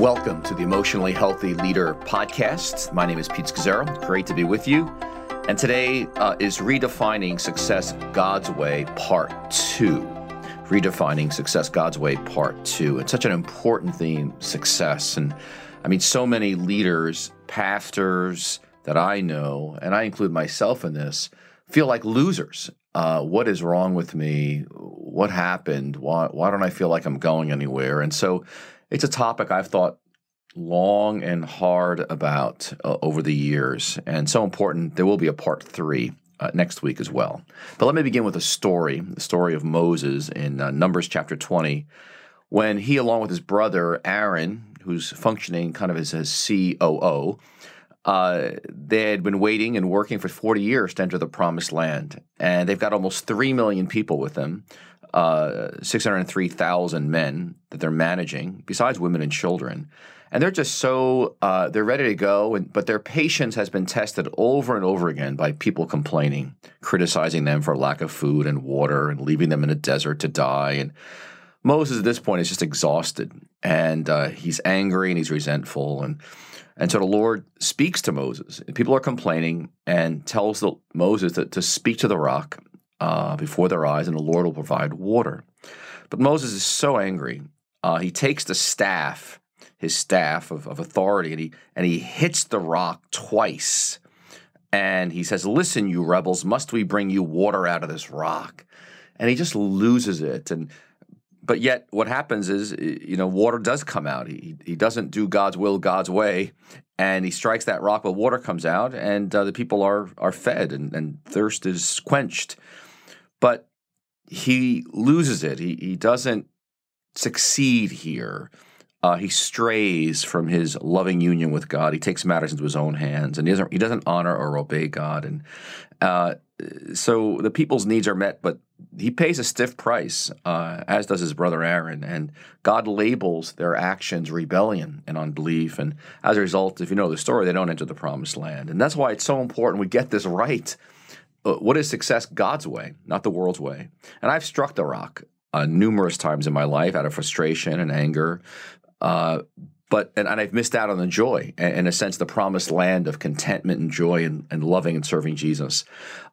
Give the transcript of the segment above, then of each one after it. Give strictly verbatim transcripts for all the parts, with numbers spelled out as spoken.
Welcome to the Emotionally Healthy Leader podcast. My name is Pete Scazzero. Great to be with you. And today uh, is Redefining Success God's Way, Part two. Redefining Success God's Way, Part two. It's such an important theme, success. And I mean, so many leaders, pastors that I know, and I include myself in this, feel like losers. Uh, what is wrong with me? What happened? Why, why don't I feel like I'm going anywhere? And so it's a topic I've thought long and hard about uh, over the years, and so important. There will be a part three uh, next week as well. But let me begin with a story, the story of Moses in uh, Numbers chapter twenty, when he, along with his brother Aaron, who's functioning kind of as a C O O, uh, they had been waiting and working for forty years to enter the Promised Land, and they've got almost three million people with them. Uh, six hundred three thousand men that they're managing, besides women and children. And they're just so, uh, they're ready to go, and, but their patience has been tested over and over again by people complaining, criticizing them for lack of food and water and leaving them in a desert to die. And Moses at this point is just exhausted, and uh, he's angry and he's resentful. And, and so the Lord speaks to Moses. People are complaining and tells the, Moses to, to speak to the rock Uh, before their eyes, and the Lord will provide water. But Moses is so angry. Uh, he takes the staff, his staff of, of authority, and he, and he hits the rock twice. And he says, "Listen, you rebels, must we bring you water out of this rock?" And he just loses it. And But yet what happens is, you know, water does come out. He, he doesn't do God's will, God's way. And he strikes that rock, but water comes out, and uh, the people are, are fed, and, and thirst is quenched. But he loses it. He, he doesn't succeed here. Uh, he strays from his loving union with God. He takes matters into his own hands, and he doesn't, he doesn't honor or obey God. And uh, so the people's needs are met, but he pays a stiff price, uh, as does his brother Aaron. And God labels their actions rebellion and unbelief. And as a result, if you know the story, they don't enter the Promised Land. And that's why it's so important we get this right. What is success? God's way, not the world's way. And I've struck the rock uh, numerous times in my life out of frustration and anger, uh, but and, and I've missed out on the joy, and, in a sense, the promised land of contentment and joy and, and loving and serving Jesus.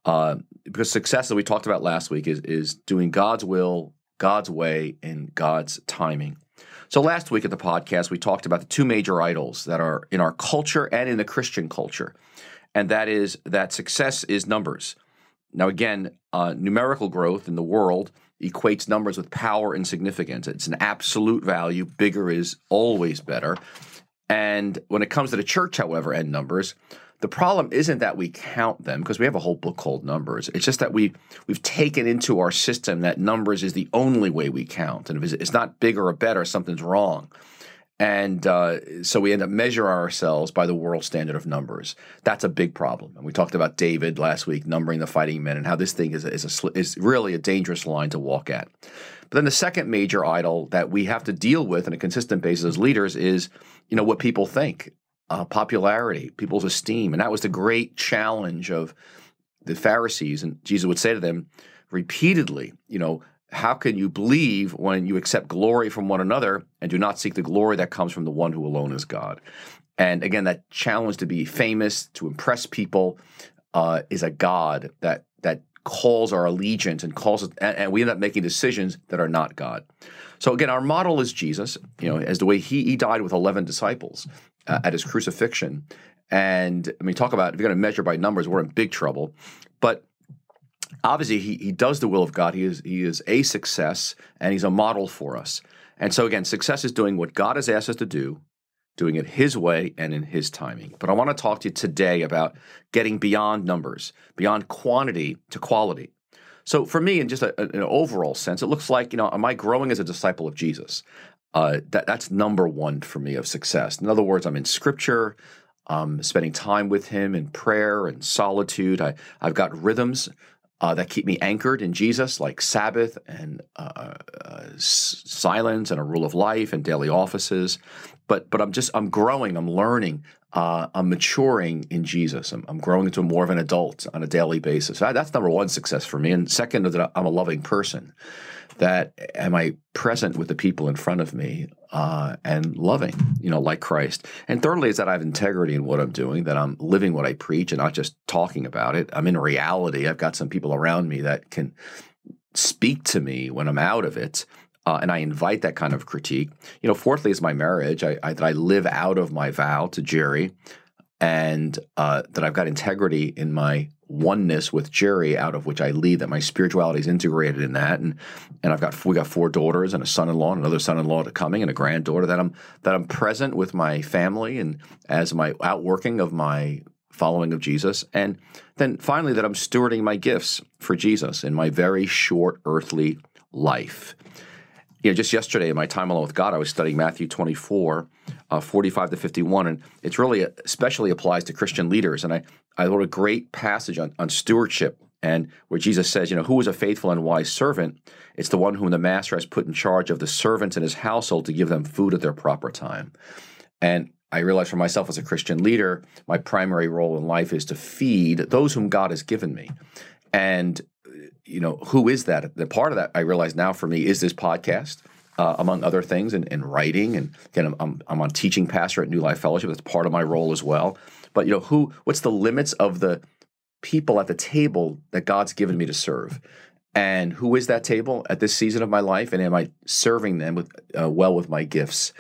Uh, because success, that we talked about last week, is, is doing God's will, God's way, and God's timing. So last week at the podcast, we talked about the two major idols that are in our culture and in the Christian culture. And that is that success is numbers. Now, again, uh, numerical growth in the world equates numbers with power and significance. It's an absolute value. Bigger is always better. And when it comes to the church, however, and numbers, the problem isn't that we count them, because we have a whole book called Numbers. It's just that we, we've taken into our system that numbers is the only way we count. And if it's not bigger or better, something's wrong. And uh, so we end up measuring ourselves by the world standard of numbers. That's a big problem. And we talked about David last week, numbering the fighting men, and how this thing is a, is, a, is really a dangerous line to walk at. But then the second major idol that we have to deal with on a consistent basis as leaders is, you know, what people think, uh, popularity, people's esteem. And that was the great challenge of the Pharisees. And Jesus would say to them repeatedly, you know, "How can you believe when you accept glory from one another and do not seek the glory that comes from the one who alone is God?" And again, that challenge to be famous, to impress people, uh, is a God that that calls our allegiance and calls it, and, and we end up making decisions that are not God. So again, our model is Jesus, you know, as the way he, he died with eleven disciples uh, at his crucifixion. And I mean, talk about, if you're going to measure by numbers, we're in big trouble. But obviously, he he does the will of God. He is he is a success, and he's a model for us. And so again, success is doing what God has asked us to do, doing it his way and in his timing. But I want to talk to you today about getting beyond numbers, beyond quantity to quality. So for me, in just a, an overall sense, it looks like, you know, am I growing as a disciple of Jesus? Uh, that that's number one for me of success. In other words, I'm in Scripture. I'm spending time with him in prayer and solitude. I, I've got rhythms Uh, that keep me anchored in Jesus, like Sabbath and uh, uh, silence and a rule of life and daily offices. But but I'm just, I'm growing, I'm learning, uh, I'm maturing in Jesus. I'm, I'm growing into more of an adult on a daily basis. So that's number one success for me. And second, that I'm a loving person. That am I present with the people in front of me uh, and loving, you know, like Christ. And thirdly is that I have integrity in what I'm doing, that I'm living what I preach and not just talking about it. I'm in reality. I've got some people around me that can speak to me when I'm out of it. Uh, and I invite that kind of critique. You know, fourthly is my marriage. I, I, that I live out of my vow to Jerry, and uh, that I've got integrity in my oneness with Jerry, out of which I lead. That my spirituality is integrated in that, and and I've got we got four daughters and a son-in-law, and another son-in-law to coming, and a granddaughter. That I'm that I'm present with my family, and as my outworking of my following of Jesus, and then finally that I'm stewarding my gifts for Jesus in my very short earthly life. You know, just yesterday in my time alone with God, I was studying Matthew twenty-four, uh, forty-five to fifty-one, and it's really especially applies to Christian leaders. And I, I wrote a great passage on, on stewardship, and where Jesus says, you know, who is a faithful and wise servant? It's the one whom the master has put in charge of the servants in his household to give them food at their proper time. And I realized for myself as a Christian leader, my primary role in life is to feed those whom God has given me. And you know, who is that? The part of that I realize now for me is this podcast, uh, among other things, and, and writing. And again, I'm, I'm, I'm on teaching pastor at New Life Fellowship. That's part of my role as well. But, you know, who? What's the limits of the people at the table that God's given me to serve? And who is that table at this season of my life? And am I serving them with uh, well with my gifts,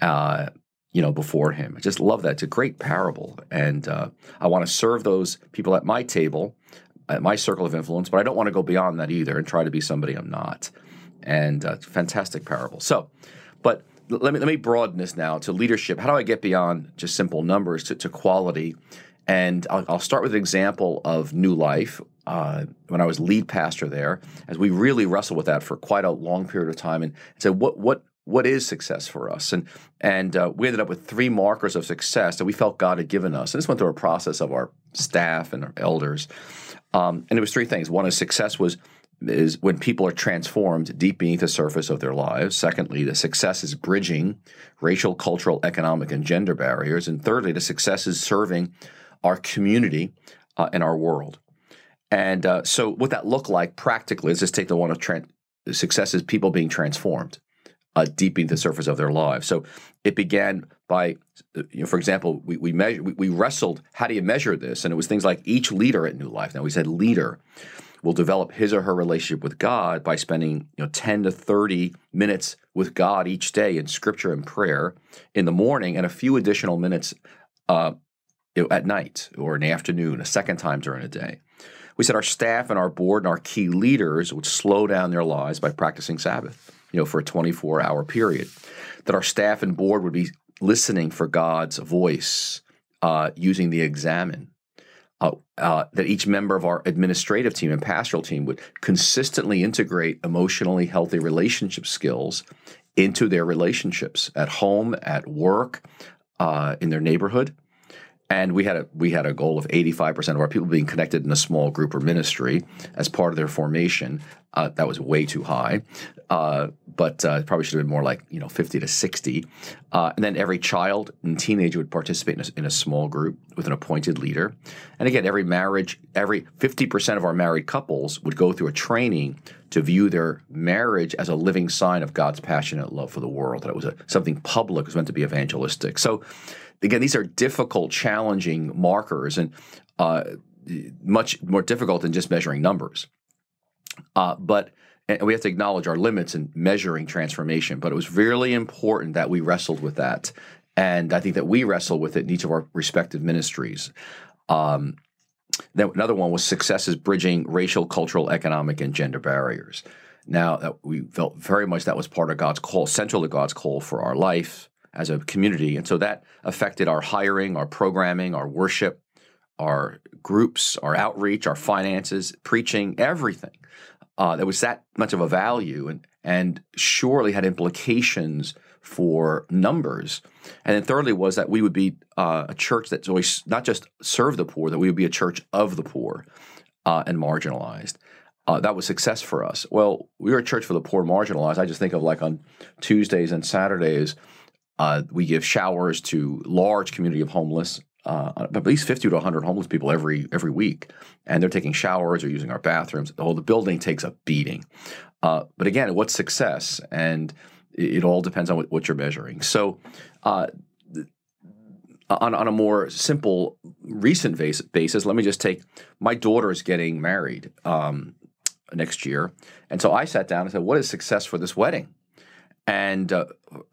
uh, you know, before him? I just love that. It's a great parable. And uh, I want to serve those people at my table, at my circle of influence, but I don't want to go beyond that either and try to be somebody I'm not. And uh, fantastic parable. So, but let me let me broaden this now to leadership. How do I get beyond just simple numbers to, to quality? And I'll, I'll start with an example of New Life uh, when I was lead pastor there, as we really wrestled with that for quite a long period of time and said, what what what is success for us? And and uh, we ended up with three markers of success that we felt God had given us. And this went through a process of our staff and our elders. Um, and it was three things. One is success was is when people are transformed deep beneath the surface of their lives. Secondly, the success is bridging racial, cultural, economic, and gender barriers. And thirdly, the success is serving our community uh, and our world. And uh, so what that looked like practically is just take the one of tran- success is people being transformed uh, deep beneath the surface of their lives. So it began by, you know, for example, we we, measure, we we wrestled, how do you measure this? And it was things like each leader at New Life. Now, we said leader will develop his or her relationship with God by spending, you know, ten to thirty minutes with God each day in scripture and prayer in the morning, and a few additional minutes uh, at night or in the afternoon, a second time during the day. We said our staff and our board and our key leaders would slow down their lives by practicing Sabbath, you know, for a twenty-four hour period, that our staff and board would be listening for God's voice, uh, using the examine, uh, uh, that each member of our administrative team and pastoral team would consistently integrate emotionally healthy relationship skills into their relationships at home, at work, uh, in their neighborhood. And we had a we had a goal of eighty-five percent of our people being connected in a small group or ministry as part of their formation. Uh, that was way too high, uh, but uh, probably should have been more like, you know, fifty to sixty. Uh, and then every child and teenager would participate in a, in a small group with an appointed leader. And again, every marriage, every fifty percent of our married couples would go through a training to view their marriage as a living sign of God's passionate love for the world. That it was a, something public, it was meant to be evangelistic. So, again, these are difficult, challenging markers, and uh, much more difficult than just measuring numbers. Uh, but and we have to acknowledge our limits in measuring transformation. But it was really important that we wrestled with that, and I think that we wrestled with it in each of our respective ministries. Um, then another one was success is bridging racial, cultural, economic, and gender barriers. Now, that we felt very much that was part of God's call, central to God's call for our life as a community. And so that affected our hiring, our programming, our worship, our groups, our outreach, our finances, preaching, everything. Uh, there was that much of a value, and and surely had implications for numbers. And then thirdly was that we would be uh, a church that's always not just serve the poor, that we would be a church of the poor uh, and marginalized. Uh, that was success for us. Well, we were a church for the poor, marginalized. I just think of, like, on Tuesdays and Saturdays, Uh, we give showers to large community of homeless, uh, at least fifty to one hundred homeless people every every week. And they're taking showers or using our bathrooms. The whole the building takes a beating. Uh, but again, what's success? And It all depends on what you're measuring. So uh, on, on a more simple, recent base, basis, let me just take – my daughter is getting married um, next year. And so I sat down and said, what is success for this wedding? And uh,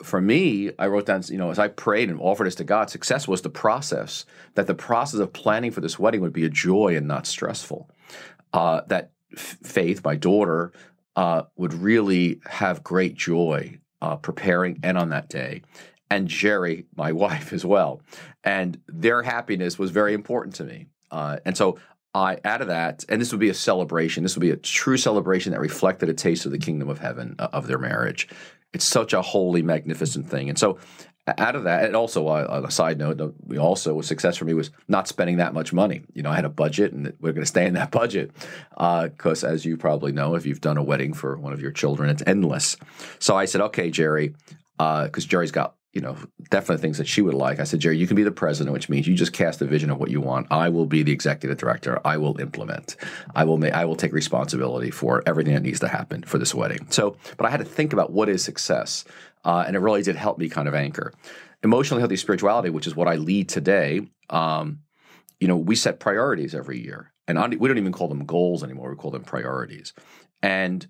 for me, I wrote down, you know, as I prayed and offered this to God, success was the process, that the process of planning for this wedding would be a joy and not stressful. Uh, that Faith, my daughter, uh, would really have great joy uh, preparing and on that day. And Jerry, my wife, as well. And their happiness was very important to me. Uh, and so I, out of that, and this would be a celebration. This would be a true celebration that reflected a taste of the kingdom of heaven, uh, of their marriage. It's such a holy, magnificent thing. And so out of that, and also uh, on a side note, we also, success for me was not spending that much money. You know, I had a budget and we're going to stay in that budget because uh, as you probably know, if you've done a wedding for one of your children, it's endless. So I said, okay, Jerry, because uh, Jerry's got, you know, definitely things that she would like. I said, Jerry, you can be the president, which means you just cast a vision of what you want. I will be the executive director. I will implement. I will make, I will take responsibility for everything that needs to happen for this wedding. So, but I had to think about what is success, uh, and it really did help me kind of anchor. Emotionally Healthy Spirituality, which is what I lead today, um, you know, we set priorities every year. And we don't even call them goals anymore. We call them priorities. And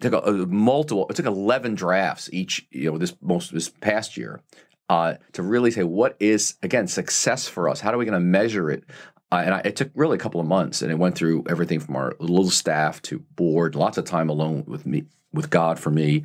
Took a, a multiple. It took eleven drafts each, you know, this most this past year, uh, to really say what is, again, success for us. How are we going to measure it? Uh, and I, it took really a couple of months, and it went through everything from our little staff to board, lots of time alone with me, with God for me.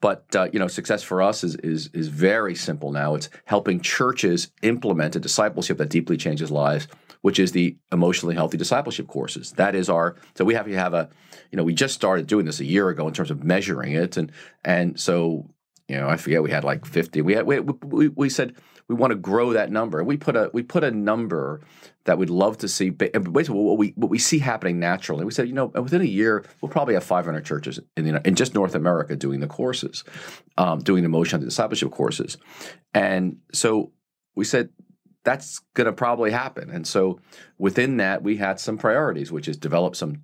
But uh, you know, success for us is is is very simple now. It's helping churches implement a discipleship that deeply changes lives, which is the Emotionally Healthy Discipleship courses. That is our, so we have to have a, you know, we just started doing this a year ago in terms of measuring it. And and so, you know, I forget, we had like fifty. We had, we, we, we said we want to grow that number. And we put a, we put a number that we'd love to see, and basically what we, what we see happening naturally. We said, you know, within a year, we'll probably have five hundred churches in, the, in just North America doing the courses, um, doing the Emotionally Healthy Discipleship courses. And so we said, that's going to probably happen. And so within that, we had some priorities, which is develop some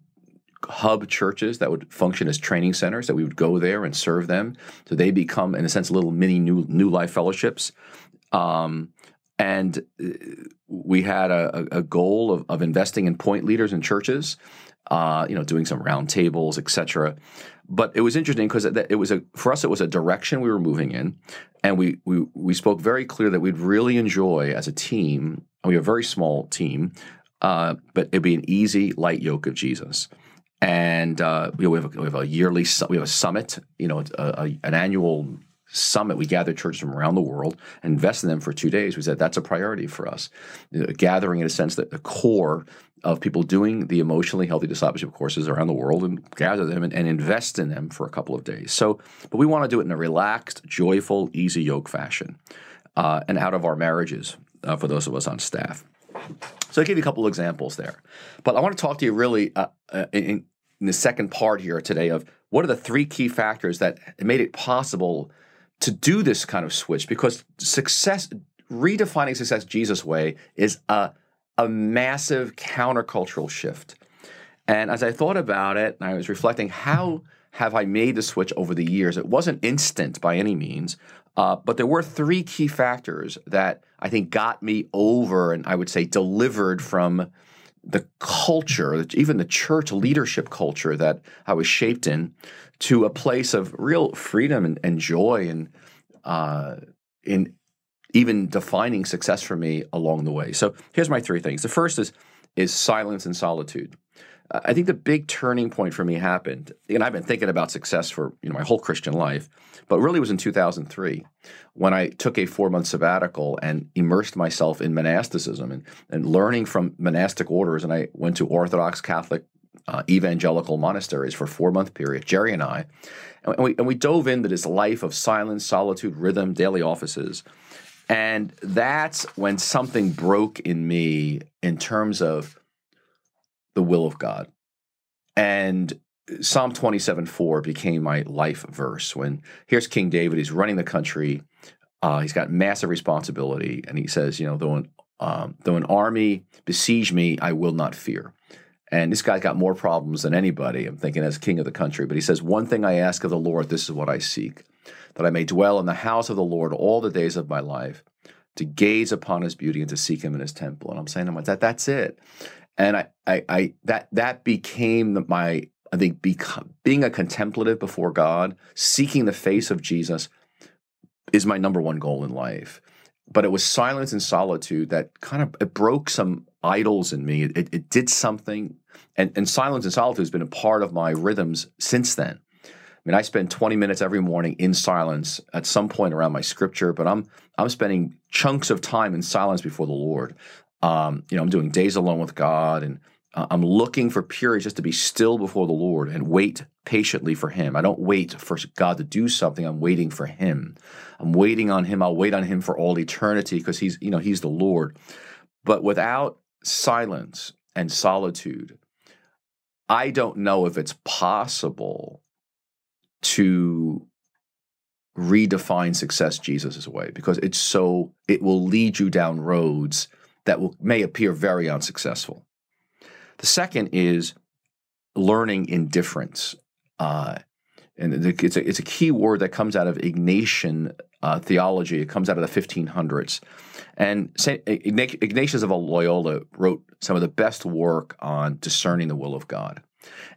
hub churches that would function as training centers, that we would go there and serve them. So they become, in a sense, little mini New, new Life Fellowships. Um, and we had a, a goal of, of investing in point leaders in churches, uh, you know, doing some round tables, et cetera. But it was interesting because it was a, for us, it was a direction we were moving in. And we, we we spoke very clear that we'd really enjoy as a team, and we have a very small team, uh, but it'd be an easy, light yoke of Jesus. And uh, you know, we have a, we have a yearly we have a summit, you know, a, a, an annual summit. We gather churches from around the world and invest in them for two days. We said that's a priority for us, you know, gathering in a sense that the core of people doing the Emotionally Healthy Discipleship courses around the world and gather them and, and invest in them for a couple of days. So, but we want to do it in a relaxed, joyful, easy yoke fashion, uh, and out of our marriages uh, for those of us on staff. So I gave you a couple of examples there. But I want to talk to you really uh, in, in the second part here today of what are the three key factors that made it possible to do this kind of switch, because success, redefining success Jesus' way is a a massive countercultural shift. And as I thought about it, and I was reflecting, how have I made the switch over the years? It wasn't instant by any means, uh, but there were three key factors that I think got me over, and I would say delivered from the culture, even the church leadership culture that I was shaped in, to a place of real freedom and, and joy and uh, in even defining success for me along the way. So here's my three things. The first is is silence and solitude. Uh, I think the big turning point for me happened, and I've been thinking about success for you know my whole Christian life, but really was in two thousand three when I took a four-month sabbatical and immersed myself in monasticism and, and learning from monastic orders, and I went to Orthodox, Catholic, Uh, evangelical monasteries for a four-month period, Jerry and I, and we, and we dove into this life of silence, solitude, rhythm, daily offices, and that's when something broke in me in terms of the will of God. And Psalm twenty-seven four became my life verse. When here's King David, he's running the country, uh, he's got massive responsibility, and he says, you know, though an, um, though an army besiege me, I will not fear. And this guy's got more problems than anybody, I'm thinking, as king of the country. But he says, one thing I ask of the Lord, this is what I seek, that I may dwell in the house of the Lord all the days of my life, to gaze upon his beauty and to seek him in his temple. And I'm saying to myself, that, that's it. And I, I, I that that became my, I think, become, being a contemplative before God, seeking the face of Jesus is my number one goal in life. But it was silence and solitude that kind of, it broke some idols in me. It, it, it did something. And, and silence and solitude has been a part of my rhythms since then. I mean, I spend twenty minutes every morning in silence at some point around my scripture, but I'm I'm spending chunks of time in silence before the Lord. Um, you know, I'm doing days alone with God, and uh, I'm looking for periods just to be still before the Lord and wait patiently for him. I don't wait for God to do something. I'm waiting for him. I'm waiting on him. I'll wait on him for all eternity because he's, you know, he's the Lord. But without silence and solitude, I don't know if it's possible to redefine success Jesus's way, because it's so, it will lead you down roads that will, may appear very unsuccessful. The second is learning indifference. Uh, and it's a, it's a key word that comes out of Ignatian uh, theology. It comes out of the fifteen hundreds. And Saint Ignatius of Loyola wrote some of the best work on discerning the will of God.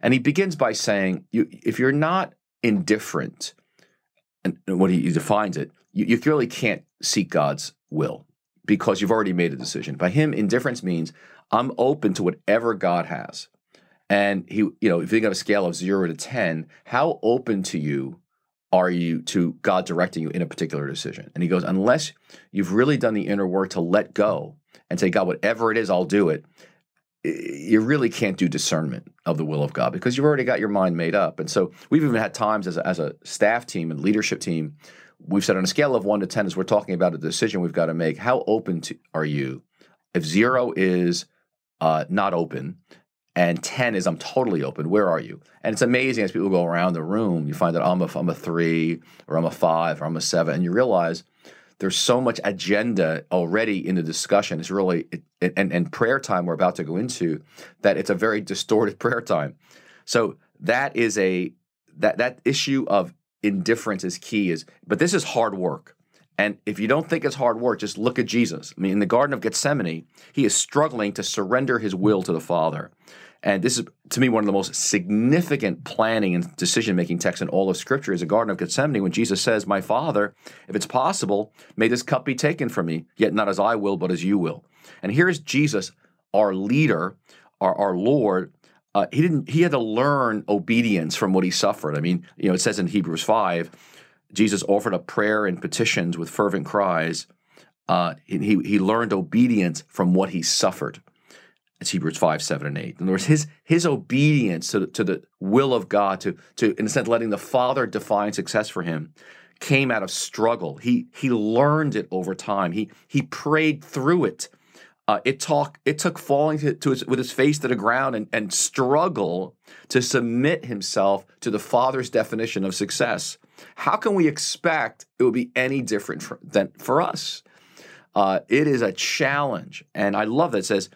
And he begins by saying, you, if you're not indifferent, and what he defines it, you, you really can't seek God's will because you've already made a decision. By him, indifference means I'm open to whatever God has. And he, you know, if you think of a scale of zero to ten, how open to you are you to God directing you in a particular decision? And he goes, unless you've really done the inner work to let go and say, God, whatever it is, I'll do it, you really can't do discernment of the will of God because you've already got your mind made up. And so we've even had times as a, as a staff team and leadership team, we've said on a scale of one to ten, as we're talking about a decision we've got to make, how open to, are you? If zero is uh, not open and ten is I'm totally open, where are you? And it's amazing as people go around the room, you find that I'm a, I'm a three or I'm a five or I'm a seven, and you realize there's so much agenda already in the discussion. It's really it, and, and prayer time we're about to go into, that it's a very distorted prayer time. So that is a that that issue of indifference is key. Is but this is hard work. And if you don't think it's hard work, just look at Jesus. I mean, in the Garden of Gethsemane, he is struggling to surrender his will to the Father. And this is, to me, one of the most significant planning and decision-making texts in all of Scripture is the Garden of Gethsemane, when Jesus says, my Father, if it's possible, may this cup be taken from me, yet not as I will, but as you will. And here is Jesus, our leader, our, our Lord. Uh, he didn't. He had to learn obedience from what he suffered. I mean, you know, it says in Hebrews five, Jesus offered up prayer and petitions with fervent cries. Uh, and he, he learned obedience from what he suffered. It's Hebrews five, seven, and eight. In other words, his, his obedience to the, to the will of God, to, to, in a sense, letting the Father define success for him, came out of struggle. He he learned it over time. He he prayed through it. Uh, it, talk, it took falling to, to his, with his face to the ground and, and struggle to submit himself to the Father's definition of success. How can we expect it would be any different for, than for us? Uh, it is a challenge. And I love that it says,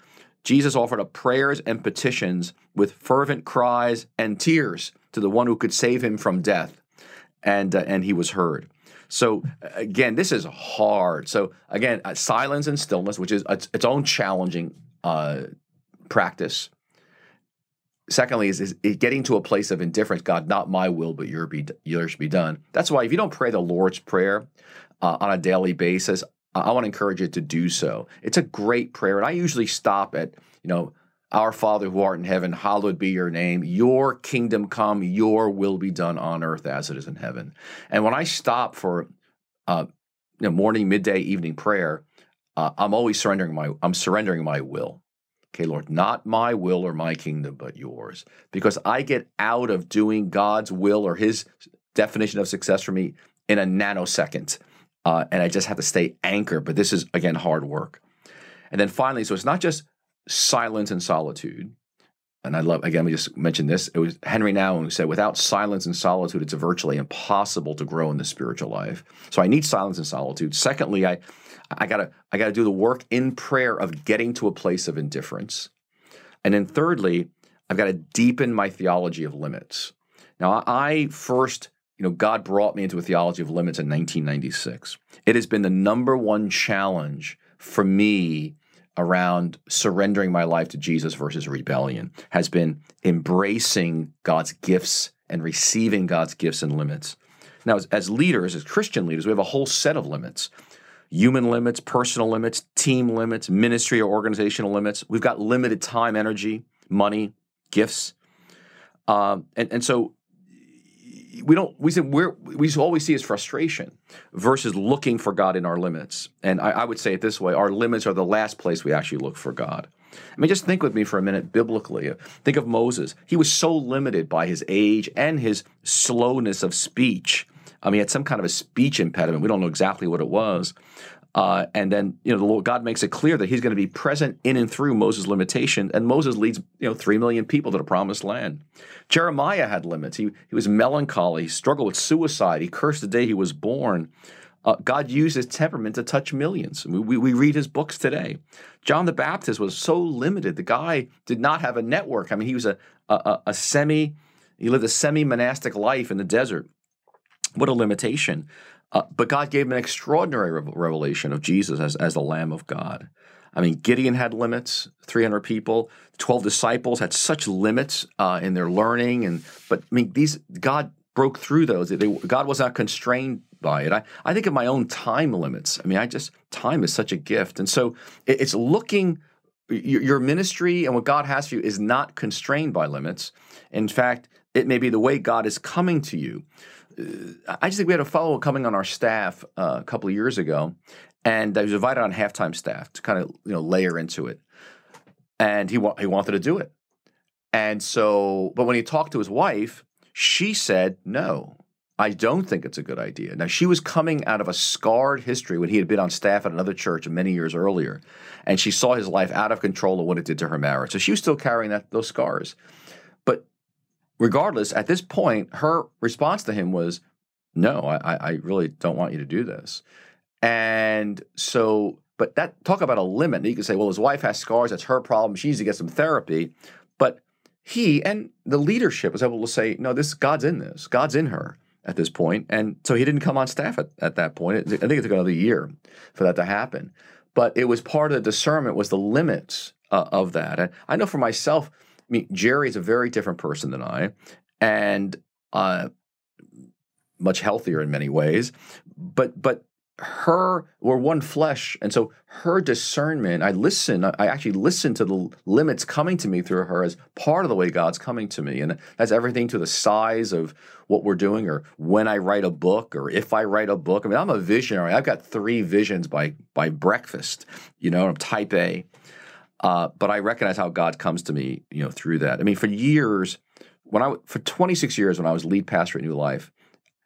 Jesus offered up prayers and petitions with fervent cries and tears to the one who could save him from death, and uh, and he was heard. So again, this is hard. So again, uh, silence and stillness, which is its, its own challenging uh, practice. Secondly, is, is getting to a place of indifference. God, not my will, but your be yours be done. That's why if you don't pray the Lord's Prayer uh, on a daily basis, I want to encourage you to do so. It's a great prayer, and I usually stop at, you know, our Father who art in heaven, hallowed be your name, your kingdom come, your will be done on earth as it is in heaven. And when I stop for uh, you know, morning, midday, evening prayer, uh, I'm always surrendering my I'm surrendering my will. Okay, Lord, not my will or my kingdom, but yours, because I get out of doing God's will or his definition of success for me in a nanosecond. Uh, and I just have to stay anchored. But this is, again, hard work. And then finally, so it's not just silence and solitude. And I love, again, we just mentioned this. It was Henry Nouwen who said, without silence and solitude, it's virtually impossible to grow in the spiritual life. So I need silence and solitude. Secondly, I I gotta I gotta do the work in prayer of getting to a place of indifference. And then thirdly, I've got to deepen my theology of limits. Now, I first, you know, God brought me into a theology of limits in nineteen ninety-six. It has been the number one challenge for me around surrendering my life to Jesus versus rebellion, has been embracing God's gifts and receiving God's gifts and limits. Now, as, as leaders, as Christian leaders, we have a whole set of limits. Human limits, personal limits, team limits, ministry or organizational limits. We've got limited time, energy, money, gifts. Um, and, and so we don't, we said we're, we all we see is frustration versus looking for God in our limits. And I, I would say it this way, our limits are the last place we actually look for God. I mean, just think with me for a minute biblically. Think of Moses. He was so limited by his age and his slowness of speech. Um, he had some kind of a speech impediment. We don't know exactly what it was. Uh, and then, you know, the Lord God makes it clear that he's going to be present in and through Moses' limitation. And Moses leads, you know, three million people to the promised land. Jeremiah had limits. He, he was melancholy. He struggled with suicide. He cursed the day he was born. Uh, God used his temperament to touch millions. We, we, we read his books today. John the Baptist was so limited. The guy did not have a network. I mean, he was a, a, a semi, he lived a semi-monastic life in the desert. What a limitation. Uh, but God gave him an extraordinary re- revelation of Jesus as, as the Lamb of God. I mean, Gideon had limits, three hundred people. twelve disciples had such limits uh, in their learning. And But, I mean, these God broke through those. They, they, God was not constrained by it. I, I think of my own time limits. I mean, I just, time is such a gift. And so it, it's looking, your, your ministry and what God has for you is not constrained by limits. In fact, it may be the way God is coming to you. I just think we had a fellow coming on our staff uh, a couple of years ago, and I was invited on halftime staff to kind of, you know, layer into it. And he wa- he wanted to do it. And so, but when he talked to his wife, she said, no, I don't think it's a good idea. Now, she was coming out of a scarred history when he had been on staff at another church many years earlier, and she saw his life out of control of what it did to her marriage. So she was still carrying that those scars. Regardless, at this point, her response to him was, no, I, I really don't want you to do this. And so, but that, talk about a limit. You can say, well, his wife has scars. That's her problem. She needs to get some therapy. But he and the leadership was able to say, no, this, God's in this. God's in her at this point. And so he didn't come on staff at, at that point. I think it took another year for that to happen. But it was part of the discernment was the limits uh, of that. And I know for myself, I mean, Jerry is a very different person than I, and uh, much healthier in many ways. But but her, we're one flesh, and so her discernment, I listen, I actually listen to the limits coming to me through her as part of the way God's coming to me. And that's everything to the size of what we're doing, or when I write a book, or if I write a book. I mean, I'm a visionary. I've got three visions by by breakfast, you know, I'm type A. Uh, but I recognize how God comes to me, you know, through that. I mean, for years, when I for twenty-six years when I was lead pastor at New Life,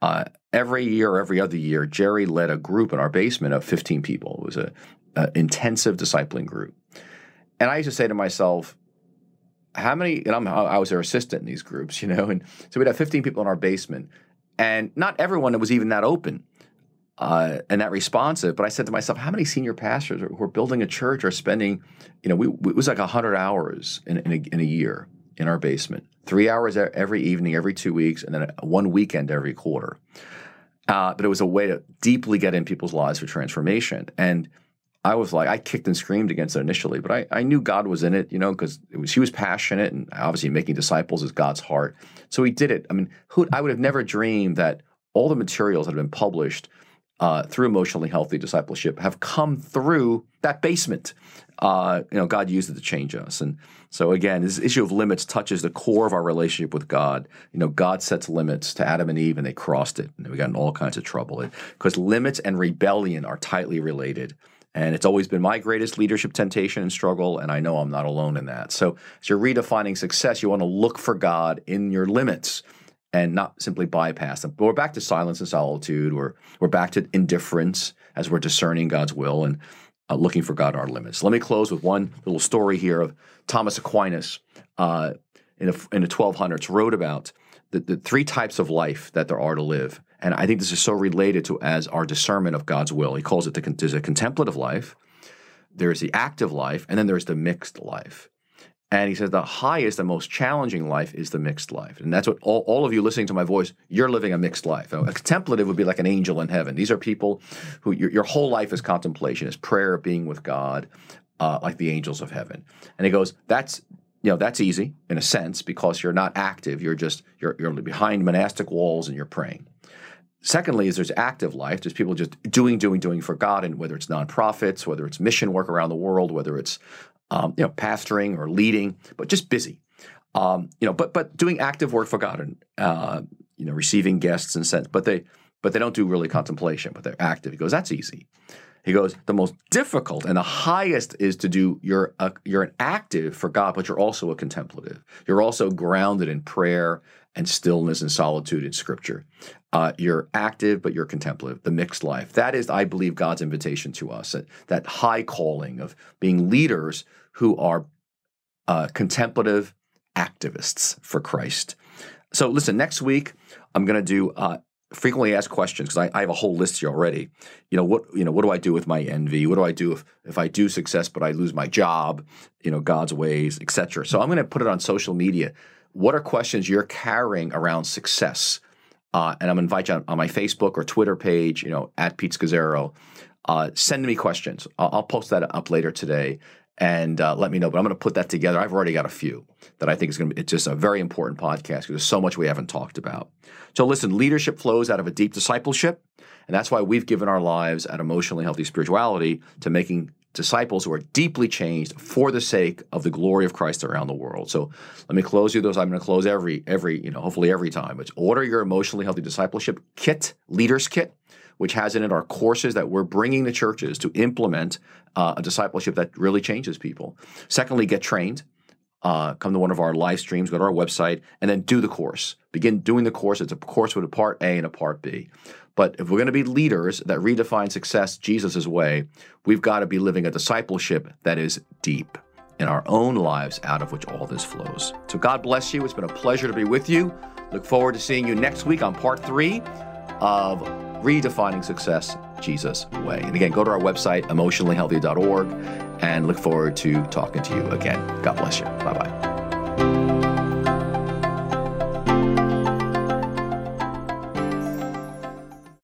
uh, every year or every other year, Jerry led a group in our basement of fifteen people. It was a, a intensive discipling group, and I used to say to myself, "How many?" And I'm, I was their assistant in these groups, you know. And so we'd have fifteen people in our basement, and not everyone was even that open. Uh, and that responsive, but I said to myself, how many senior pastors who are building a church are spending, you know, we, we, it was like one hundred hours in, in, a, in a year in our basement, three hours every evening, every two weeks, and then one weekend every quarter. Uh, but it was a way to deeply get in people's lives for transformation. And I was like, I kicked and screamed against it initially, but I, I knew God was in it, you know, because she was passionate, and obviously making disciples is God's heart. So he did it. I mean, who, I would have never dreamed that all the materials that have been published Uh, through emotionally healthy discipleship have come through that basement. Uh, you know, God used it to change us. And so again, this issue of limits touches the core of our relationship with God. You know, God sets limits to Adam and Eve, and they crossed it, and we got in all kinds of trouble. Because limits and rebellion are tightly related. And it's always been my greatest leadership temptation and struggle, and I know I'm not alone in that. So as you're redefining success, you want to look for God in your limits, and not simply bypass them. But we're back to silence and solitude. We're, we're back to indifference as we're discerning God's will and uh, looking for God in our limits. Let me close with one little story here of Thomas Aquinas uh, in, a, in the twelve hundreds wrote about the, the three types of life that there are to live. And I think this is so related to as our discernment of God's will. He calls it, the, there's a contemplative life, there's the active life, and then there's the mixed life. And he says the highest and most challenging life is the mixed life. And that's what all, all of you listening to my voice, you're living a mixed life. A contemplative would be like an angel in heaven. These are people who your, your whole life is contemplation, is prayer, being with God, uh, like the angels of heaven. And he goes, that's, you know, that's easy in a sense because you're not active. You're just, you're, you're behind monastic walls and you're praying. Secondly, is there's active life. There's people just doing, doing, doing for God, and whether it's nonprofits, whether it's mission work around the world, whether it's um, you know pastoring or leading, but just busy, um, you know. But but doing active work for God and uh, you know receiving guests and sent. But they but they don't do really contemplation. But they're active. He goes, that's easy. He goes, the most difficult and the highest is to do, you're, a, you're an active for God, but you're also a contemplative. You're also grounded in prayer and stillness and solitude in Scripture. Uh, you're active, but you're contemplative, the mixed life. That is, I believe, God's invitation to us, that, that high calling of being leaders who are uh, contemplative activists for Christ. So listen, next week I'm going to do uh, – frequently asked questions, because I, I have a whole list here already. You know, what you know, what do I do with my envy? What do I do if, if I do success but I lose my job? You know, God's ways, et cetera. So I'm going to put it on social media. What are questions you're carrying around success? Uh, and I'm going to invite you on, on my Facebook or Twitter page, you know, at Pete Scazzero. Uh, send me questions. I'll, I'll post that up later today and uh, let me know. But I'm going to put that together. I've already got a few that I think is going to be, it's just a very important podcast because there's so much we haven't talked about. So listen, leadership flows out of a deep discipleship, and that's why we've given our lives at Emotionally Healthy Spirituality to making disciples who are deeply changed for the sake of the glory of Christ around the world. So let me close you those. I'm going to close every, every, you know, hopefully every time. It's order your Emotionally Healthy Discipleship Kit, Leaders Kit, which has in it our courses that we're bringing to churches to implement uh, a discipleship that really changes people. Secondly, get trained. Uh, come to one of our live streams, go to our website, and then do the course. Begin doing the course. It's a course with a part A and a part B. But if we're going to be leaders that redefine success Jesus' way, we've got to be living a discipleship that is deep in our own lives, out of which all this flows. So God bless you. It's been a pleasure to be with you. Look forward to seeing you next week on part three of Redefining Success Jesus' Way. And again, go to our website, emotionally healthy dot org, and look forward to talking to you again. God bless you. Bye-bye.